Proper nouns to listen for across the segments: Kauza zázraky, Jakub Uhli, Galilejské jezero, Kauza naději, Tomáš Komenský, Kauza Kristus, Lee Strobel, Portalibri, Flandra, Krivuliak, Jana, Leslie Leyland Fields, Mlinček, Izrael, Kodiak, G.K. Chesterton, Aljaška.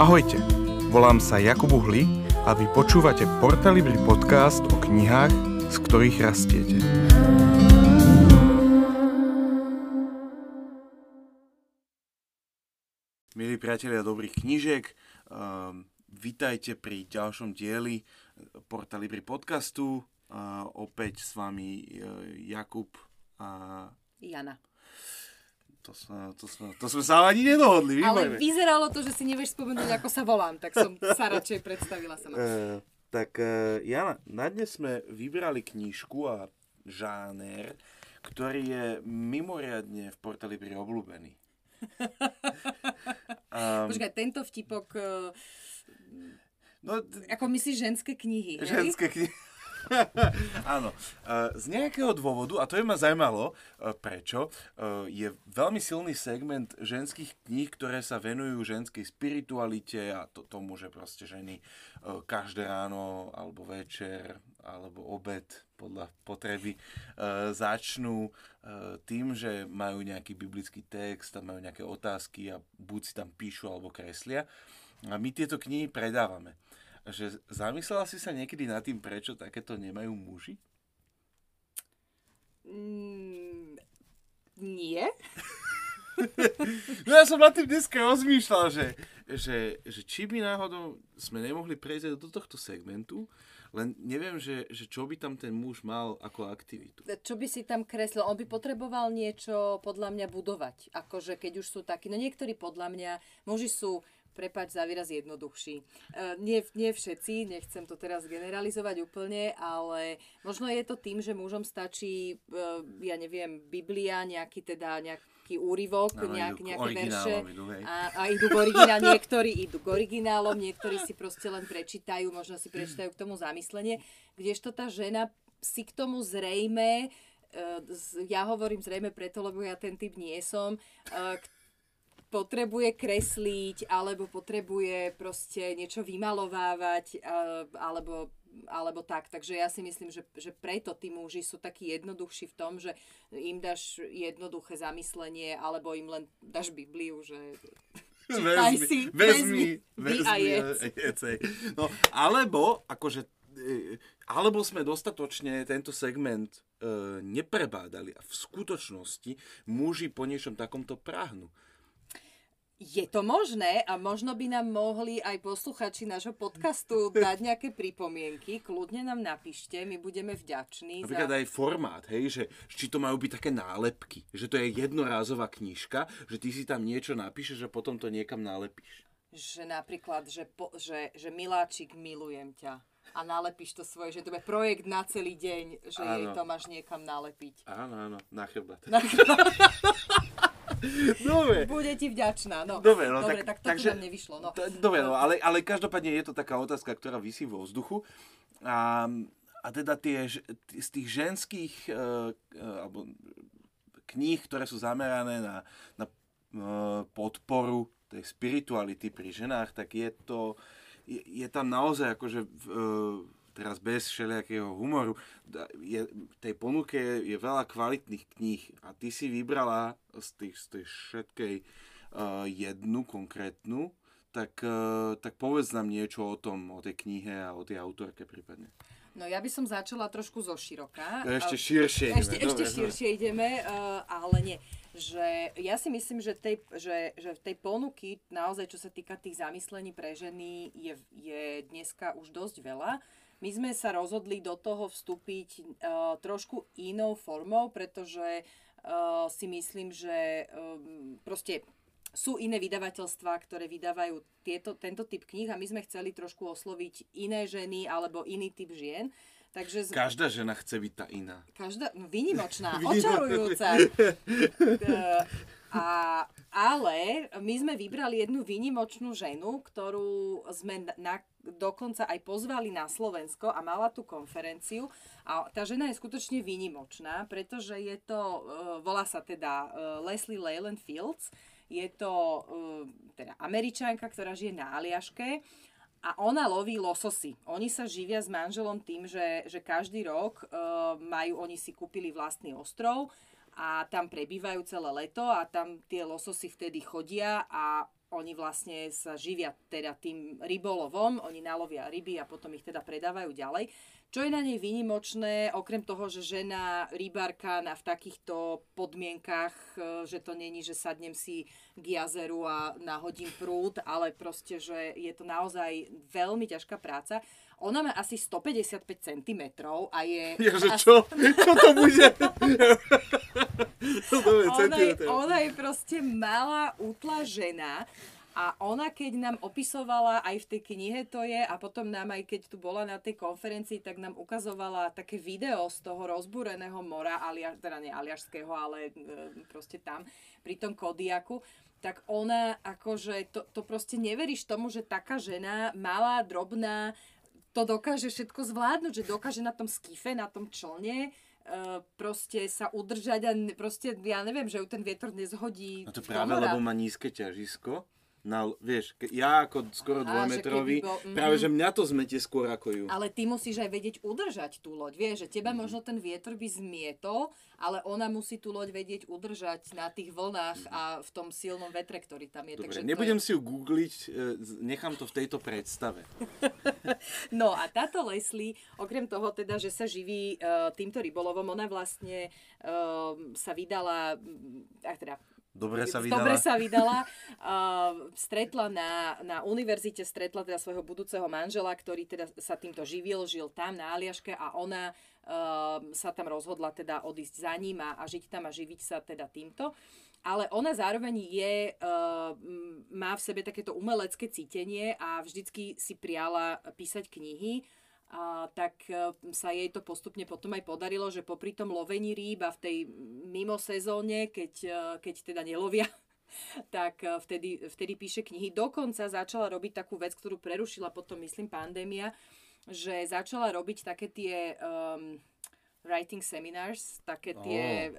Ahojte, volám sa Jakub Uhli a vy počúvate Portalibri podcast o knihách, z ktorých rastiete. Milí priatelia dobrých knížiek, vítajte pri ďalšom dieli Portalibri podcastu. Opäť s vami Jakub a Jana. To sme sa ani nedohodli. Ale vyzeralo to, že si nevieš spomenúť, ako sa volám, tak som sa radšej predstavila sama. Jana, na dnes sme vybrali knižku a žáner, ktorý je mimoriadne v Portalibri obľúbený. Počkaj, tento vtipok... Ako myslíš ženské knihy? Ženské knihy. Áno. Z nejakého dôvodu, a to je ma zaujímalo, prečo, je veľmi silný segment ženských kníh, ktoré sa venujú ženskej spiritualite a tomu, že proste ženy každé ráno, alebo večer, alebo obed, podľa potreby, začnú tým, že majú nejaký biblický text, tam majú nejaké otázky a buď si tam píšu, alebo kreslia. A my tieto knihy predávame. Že zamyslela si sa niekedy nad tým, prečo takéto nemajú muži? Nie. No ja som nad tým dneska rozmýšľal, že či by náhodou sme nemohli prejsť do tohto segmentu, len neviem, že čo by tam ten muž mal ako aktivitu. Čo by si tam kreslil? On by potreboval niečo podľa mňa budovať. Akože keď už sú takí, no niektorí podľa mňa, muži sú... Prepáč za výraz jednoduchší. Nie všetci, nechcem to teraz generalizovať úplne, ale možno je to tým, že mužom stačí, ja neviem, Biblia, nejaký úryvok, nejaké verše. A idú k originálom, niektorí idú k originálom, niektorí si proste len prečítajú, možno si prečítajú k tomu zamyslenie, kdežto tá žena si k tomu zrejme, ja hovorím zrejme preto, lebo ja ten typ nie som, potrebuje kresliť, alebo potrebuje proste niečo vymalovávať, alebo tak. Takže ja si myslím, že preto tí muži sú takí jednoduchší v tom, že im dáš jednoduché zamyslenie, alebo im len dáš Bibliu, že... Vezmi a jedz. No, alebo sme dostatočne tento segment neprebádali. A v skutočnosti muži po niečom takomto prahnú. Je to možné a možno by nám mohli aj posluchači nášho podcastu dať nejaké pripomienky. Kľudne nám napíšte, my budeme vďační. Napríklad aj formát, hej, že či to majú byť také nálepky, že to je jednorázová knižka, že ty si tam niečo napíšeš a potom to niekam nálepíš. Že napríklad, že miláčik, milujem ťa. A nalepíš to svoje, že to je projekt na celý deň, že áno. Jej to máš niekam nalepiť. Áno, na chrbát. Dobre. Bude ti vďačná. No. Dobre, tak to takže, tu nám nevyšlo. No. Ale každopádne je to taká otázka, ktorá visí vo vzduchu. A teda z tých ženských alebo kníh, ktoré sú zamerané na podporu tej spirituality pri ženách, tak je tam naozaj akože... Teraz bez všelijakého humoru, v tej ponuke je veľa kvalitných kníh a ty si vybrala z tej všetkej jednu konkrétnu, tak povedz nám niečo o tej knihe a o tej autorke prípadne. No ja by som začala trošku zoširoka. Ešte širšie ideme. Ale nie. Že ja si myslím, že tej ponuky naozaj, čo sa týka tých zamyslení pre ženy, je dneska už dosť veľa. My sme sa rozhodli do toho vstúpiť trošku inou formou, pretože si myslím, že proste sú iné vydavateľstvá, ktoré vydávajú tento typ kníh a my sme chceli trošku osloviť iné ženy alebo iný typ žien. Takže každá žena chce byť tá iná. Každá, no výnimočná, očarujúca. Ale my sme vybrali jednu výnimočnú ženu, ktorú sme dokonca aj pozvali na Slovensko a mala tú konferenciu. A tá žena je skutočne výnimočná, pretože je to, volá sa teda Leslie Leyland Fields, je to teda Američanka, ktorá žije na Aljaške. A ona loví lososy. Oni sa živia s manželom tým, že každý rok majú, oni si kúpili vlastný ostrov a tam prebývajú celé leto a tam tie lososy vtedy chodia a oni vlastne sa živia teda tým rybolovom, oni nalovia ryby a potom ich teda predávajú ďalej. Čo je na nej výnimočné, okrem toho, že žena rybárka v takýchto podmienkach, že to není, že sadnem si k jazeru a nahodím prúd, ale proste, že je to naozaj veľmi ťažká práca. Ona má asi 155 cm a je... Ježe, čo? Čo to bude? Ona je proste malá, útla žena. A ona, keď nám opisovala aj v tej knihe to je, a potom nám aj keď tu bola na tej konferencii, tak nám ukazovala také video z toho rozbúreného mora, teda nie Aljašského, ale proste tam, pri tom Kodiaku, tak ona akože, to proste neveríš tomu, že taká žena, malá, drobná, to dokáže všetko zvládnuť, že dokáže na tom skife, na tom člne, proste sa udržať a proste, ja neviem, že ju ten vietor nezhodí. A to práve, lebo má nízke ťažisko. Vieš, ja ako skoro dvojmetrový, práve že mňa to zmetie skôr ako ju. Ale ty musíš aj vedieť udržať tú loď, vieš, že teba možno ten vietor by zmietol, ale ona musí tú loď vedieť udržať na tých vlnách a v tom silnom vetre, ktorý tam je. Dobre, takže nebudem si ju googliť, nechám to v tejto predstave. No a táto Leslie, okrem toho teda, že sa živí týmto rybolovom, ona vlastne sa vydala, teda Dobre sa vydala. Stretla na univerzite, stretla teda svojho budúceho manžela, ktorý teda sa týmto živil, žil tam na Aljaške a ona sa tam rozhodla teda odísť za ním a žiť tam a živiť sa teda týmto. Ale ona zároveň má v sebe takéto umelecké cítenie a vždycky si priala písať knihy. Tak sa jej to postupne potom aj podarilo, že popri tom lovení rýb a v tej mimosezóne, keď teda nelovia, tak vtedy píše knihy. Dokonca začala robiť takú vec, ktorú prerušila potom, myslím, pandémia, že začala robiť také tie writing seminars, také tie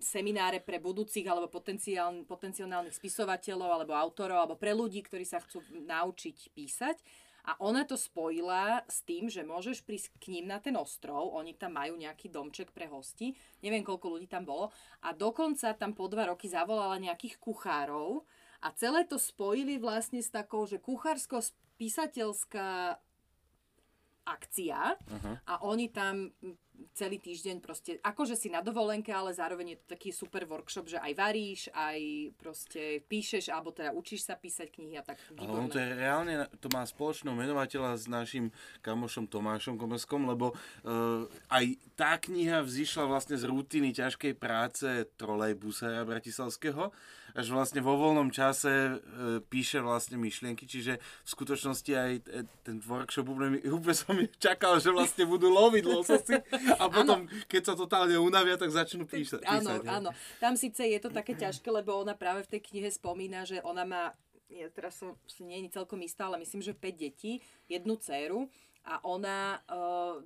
semináre pre budúcich alebo potenciálnych spisovateľov alebo autorov alebo pre ľudí, ktorí sa chcú naučiť písať. A ona to spojila s tým, že môžeš prísť k ním na ten ostrov, oni tam majú nejaký domček pre hosti, neviem koľko ľudí tam bolo, a dokonca tam po 2 roky zavolala nejakých kuchárov a celé to spojili vlastne s takou, že kuchársko-spisateľská akcia. Aha. A oni tam celý týždeň proste, akože si na dovolenke, ale zároveň je to taký super workshop, že aj varíš, aj proste píšeš, alebo teda učíš sa písať knihy a tak. Ale on to je reálne, to má spoločného menovateľa s našim kamošom Tomášom Komenskom, lebo aj tá kniha vzýšla vlastne z rutiny ťažkej práce trolejbusára bratislavského, až vlastne vo voľnom čase píše vlastne myšlienky, čiže v skutočnosti aj ten workshop úplne som čakal, že vlastne budú loviť lososy a potom, keď sa totálne unavia, tak začnú písať. Áno. Tam síce je to také ťažké, lebo ona práve v tej knihe spomína, že ona má, ja teraz som si nie celkom istá, ale myslím, že 5 detí, jednu dcéru a ona,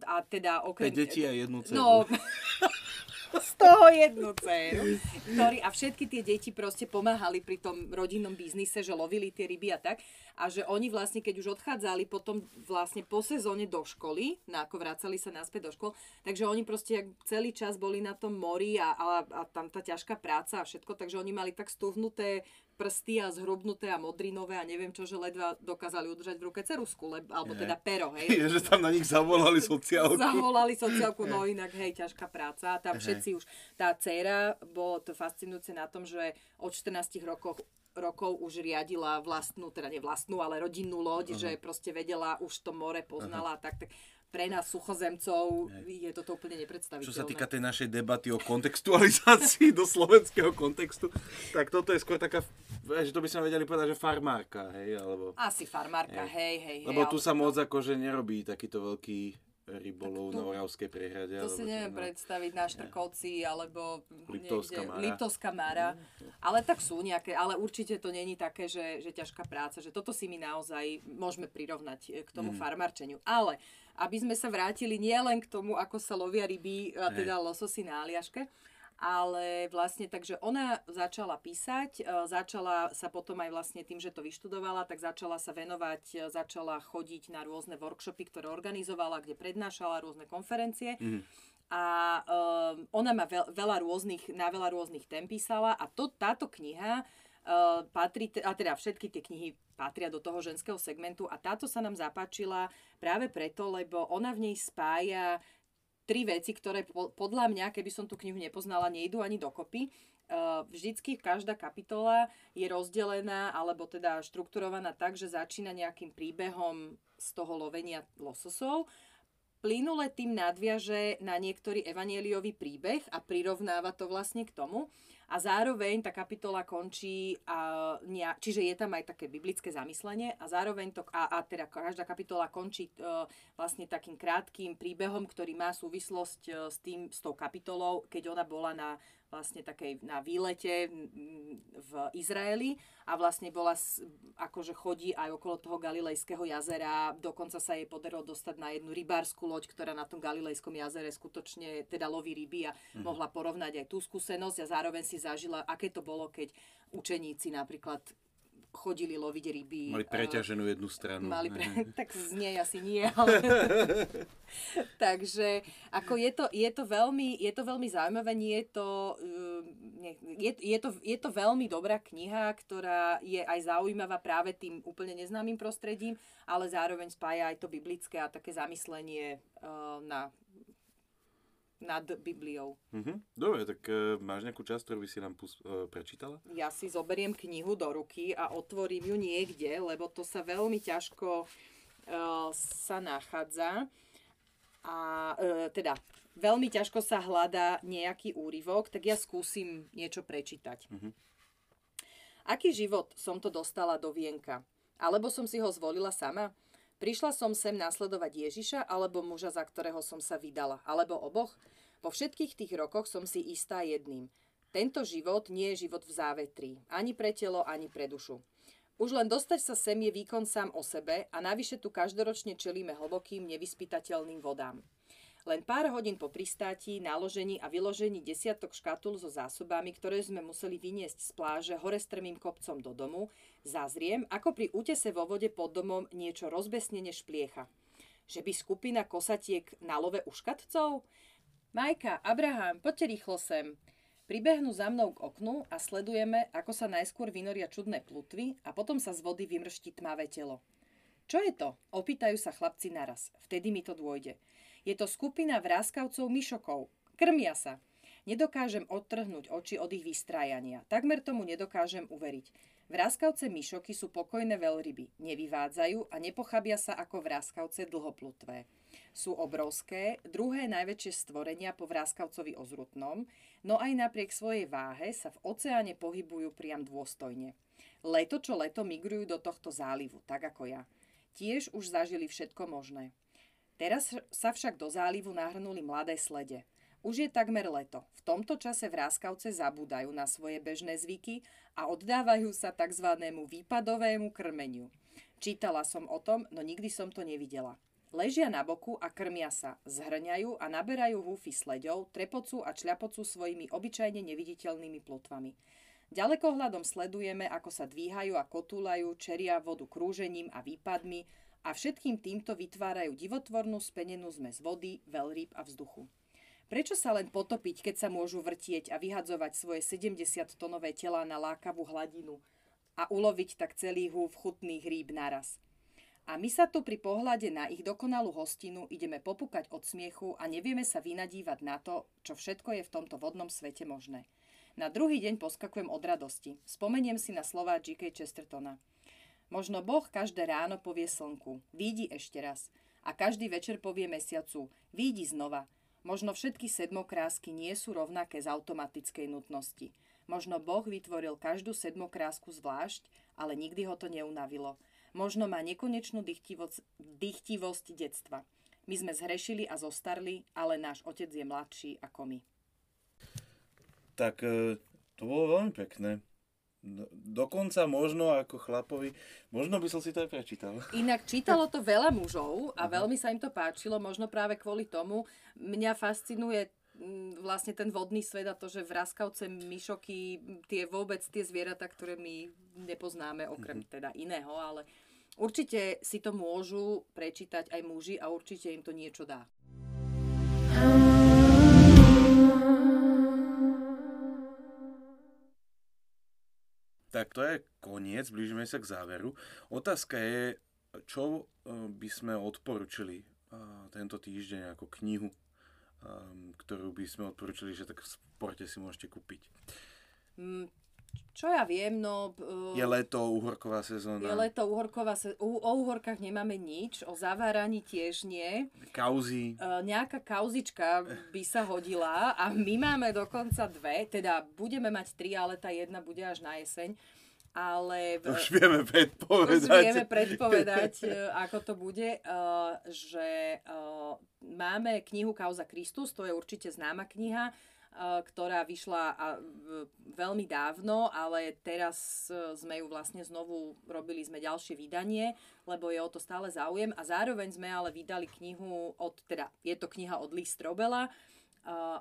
a teda okrem... 5 detí a jednu dcéru. No, z toho jednu dcéru. A všetky tie deti proste pomáhali pri tom rodinnom biznise, že lovili tie ryby a tak. A že oni vlastne, keď už odchádzali potom vlastne po sezóne do školy, ako vracali sa naspäť do škôl, takže oni proste celý čas boli na tom mori a tam tá ťažká práca a všetko, takže oni mali tak stúhnuté prsty a zhrubnuté a modrinové a neviem čo, že ledva dokázali udržať v ruke ceruzku, alebo teda pero, hej. Je, že tam na nich zavolali sociálku. No inak, hej, ťažká práca. Tam všetci už, tá dcéra, bolo to fascinujúce na tom, že od 14 rokov už riadila vlastnú, teda nie vlastnú, ale rodinnú loď, že proste vedela, už to more poznala a tak. Pre nás suchozemcov je toto úplne nepredstaviteľné. Čo sa týka tej našej debaty o kontextualizácii do slovenského kontextu, tak toto je skôr taká, že to by sme vedeli povedať, že farmárka, hej, alebo... Asi farmárka, hej. Lebo tu sa moc akože nerobí takýto veľký rybolov na Oravskej priehrade. To si neviem predstaviť na Štrkovci, alebo Liptovská Mára. Ale tak sú nejaké, ale určite to není také, že ťažká práca, že toto si my naozaj môžeme prirovnať k tomu farmárčeniu. Ale aby sme sa vrátili nielen k tomu, ako sa lovia ryby, a teda lososy na Aljaške, ale vlastne takže ona začala písať, začala sa potom aj vlastne tým, že to vyštudovala, tak začala sa venovať, začala chodiť na rôzne workshopy, ktoré organizovala, kde prednášala rôzne konferencie. a ona má na veľa rôznych tém písala a táto kniha patrí, a teda všetky tie knihy patria do toho ženského segmentu a táto sa nám zapáčila práve preto, lebo ona v nej spája tri veci, ktoré podľa mňa, keby som tú knihu nepoznala, nejdu ani dokopy. Vždycky každá kapitola je rozdelená alebo teda štrukturovaná tak, že začína nejakým príbehom z toho lovenia lososov. Plynule tým nadviaže na niektorý evanjeliový príbeh a prirovnáva to vlastne k tomu. A zároveň tá kapitola končí, čiže je tam aj také biblické zamyslenie a zároveň teda každá kapitola končí vlastne takým krátkým príbehom, ktorý má súvislosť s tou kapitolou, keď ona bola na výlete v Izraeli a vlastne akože chodí aj okolo toho Galilejského jazera. Dokonca sa jej podarilo dostať na jednu rybárskú loď, ktorá na tom Galilejskom jazere skutočne teda loví ryby a mohla porovnať aj tú skúsenosť a zároveň si zažila, aké to bolo, keď učeníci napríklad chodili loviť ryby. Mali preťaženú jednu stranu. Tak z nej asi nie, ale... Takže ako je to veľmi zaujímavé, je to veľmi dobrá kniha, ktorá je aj zaujímavá práve tým úplne neznámym prostredím, ale zároveň spája aj to biblické a také zamyslenie nad Bibliou. Dobre, tak máš nejakú časť, ktorú by si nám prečítala? Ja si zoberiem knihu do ruky a otvorím ju niekde, lebo to sa veľmi ťažko sa nachádza. A teda veľmi ťažko sa hľadá nejaký úryvok, tak ja skúsim niečo prečítať. Aký život som to dostala do vienka? Alebo som si ho zvolila sama? Prišla som sem nasledovať Ježiša alebo muža, za ktorého som sa vydala, alebo oboch. Po všetkých tých rokoch som si istá jedným. Tento život nie je život v závetri, ani pre telo, ani pre dušu. Už len dostať sa sem je výkon sám o sebe a navyše tu každoročne čelíme hlbokým, nevyspytateľným vodám. Len pár hodín po pristátí, naložení a vyložení desiatok škatul so zásobami, ktoré sme museli vyniesť z pláže hore strmým kopcom do domu, zazriem, ako pri útese vo vode pod domom niečo rozbesnene špliecha. Že by skupina kosatiek na love u škatcov? Majka, Abraham, poďte rýchlo sem. Pribehnú za mnou k oknu a sledujeme, ako sa najskôr vynoria čudné plutvy a potom sa z vody vymrští tmavé telo. Čo je to? Opýtajú sa chlapci naraz. Vtedy mi to dôjde. Je to skupina vráskovcov myšokov. Krmia sa. Nedokážem odtrhnúť oči od ich vystrájania. Takmer tomu nedokážem uveriť. Vráskovce myšoky sú pokojné veľryby. Nevyvádzajú a nepochabia sa ako vráskovce dlhoplutvé. Sú obrovské, druhé najväčšie stvorenia po vráskovcovi ozrutnom, no aj napriek svojej váhe sa v oceáne pohybujú priam dôstojne. Leto čo leto migrujú do tohto zálivu, tak ako ja. Tiež už zažili všetko možné. Teraz sa však do zálivu nahrnuli mladé slede. Už je takmer leto. V tomto čase vráskovce zabúdajú na svoje bežné zvyky a oddávajú sa tzv. Výpadovému krmeniu. Čítala som o tom, no nikdy som to nevidela. Ležia na boku a krmia sa, zhrňajú a naberajú húfy sledov, trepocú a čľapocú svojimi obyčajne neviditeľnými plotvami. Ďalekohľadom sledujeme, ako sa dvíhajú a kotúľajú, čeria vodu krúžením a výpadmi, a všetkým týmto vytvárajú divotvornú spenenú zmes vody, veľrýb a vzduchu. Prečo sa len potopiť, keď sa môžu vrtieť a vyhadzovať svoje 70-tonové tela na lákavú hladinu a uloviť tak celý húf chutných rýb naraz? A my sa tu pri pohľade na ich dokonalú hostinu ideme popukať od smiechu a nevieme sa vynadívať na to, čo všetko je v tomto vodnom svete možné. Na druhý deň poskakujem od radosti. Spomeniem si na slová G.K. Chestertona. Možno Boh každé ráno povie slnku, výjdi ešte raz. A každý večer povie mesiacu, výjdi znova. Možno všetky sedmokrásky nie sú rovnaké z automatickej nutnosti. Možno Boh vytvoril každú sedmokrásku zvlášť, ale nikdy ho to neunavilo. Možno má nekonečnú dychtivosť detstva. My sme zhrešili a zostarli, ale náš otec je mladší ako my. Tak to bolo veľmi pekné. Dokonca možno ako chlapovi, možno by som si to aj prečítal. Inak čítalo to veľa mužov a veľmi sa im to páčilo, možno práve kvôli tomu. Mňa fascinuje vlastne ten vodný svet a to, že vraskavce, myšoky, vôbec tie zvieratá, ktoré my nepoznáme, okrem teda iného, ale určite si to môžu prečítať aj muži a určite im to niečo dá. Tak to je koniec, blížime sa k záveru. Otázka je, čo by sme odporúčili tento týždeň ako knihu, ktorú by sme odporúčili, že tak v sporte si môžete kúpiť. Čo ja viem, no... Je leto, uhorková sezóna. Je leto, uhorková sezóna. O uhorkách nemáme nič, o zaváraní tiež nie. Kauzy. Nejaká kauzička by sa hodila a my máme dokonca dve, teda budeme mať tri, ale tá jedna bude až na jeseň. Ale... Už vieme predpovedať. Ako to bude, že máme knihu Kauza Kristus, to je určite známa kniha, ktorá vyšla veľmi dávno, ale teraz sme ju vlastne znovu, robili sme ďalšie vydanie, lebo je o to stále záujem a zároveň sme ale vydali knihu, je to kniha od Lee Strobela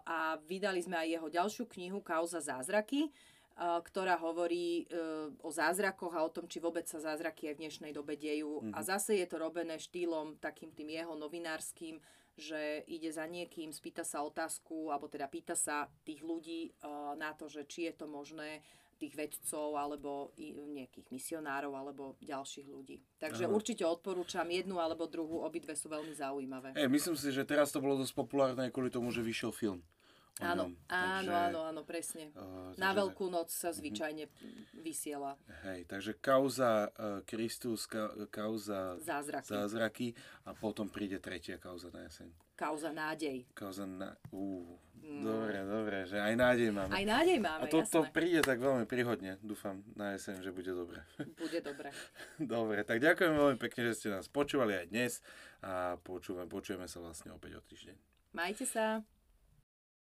a vydali sme aj jeho ďalšiu knihu Kauza zázraky, ktorá hovorí o zázrakoch a o tom, či vôbec sa zázraky aj v dnešnej dobe dejú. A zase je to robené štýlom takým tým jeho novinárským, že ide za niekým, spýta sa otázku, alebo teda pýta sa tých ľudí na to, že či je to možné, tých vedcov, alebo nejakých misionárov, alebo ďalších ľudí. Takže určite odporúčam jednu alebo druhú, obidve sú veľmi zaujímavé. Myslím si, že teraz to bolo dosť populárne kvôli tomu, že vyšiel film. Áno, presne. Na Veľkú noc sa zvyčajne vysiela. Hej, takže Kauza Kristus, Kauza zázraky a potom príde tretia kauza na jeseň. Kauza nádej. Dobre, že aj nádej máme. Aj nádej máme, jasné. A to príde tak veľmi príhodne, dúfam, na jeseň, že bude dobre. Bude dobre. Dobre, tak ďakujem veľmi pekne, že ste nás počúvali aj dnes a počujeme sa vlastne opäť o týždeň. Majte sa.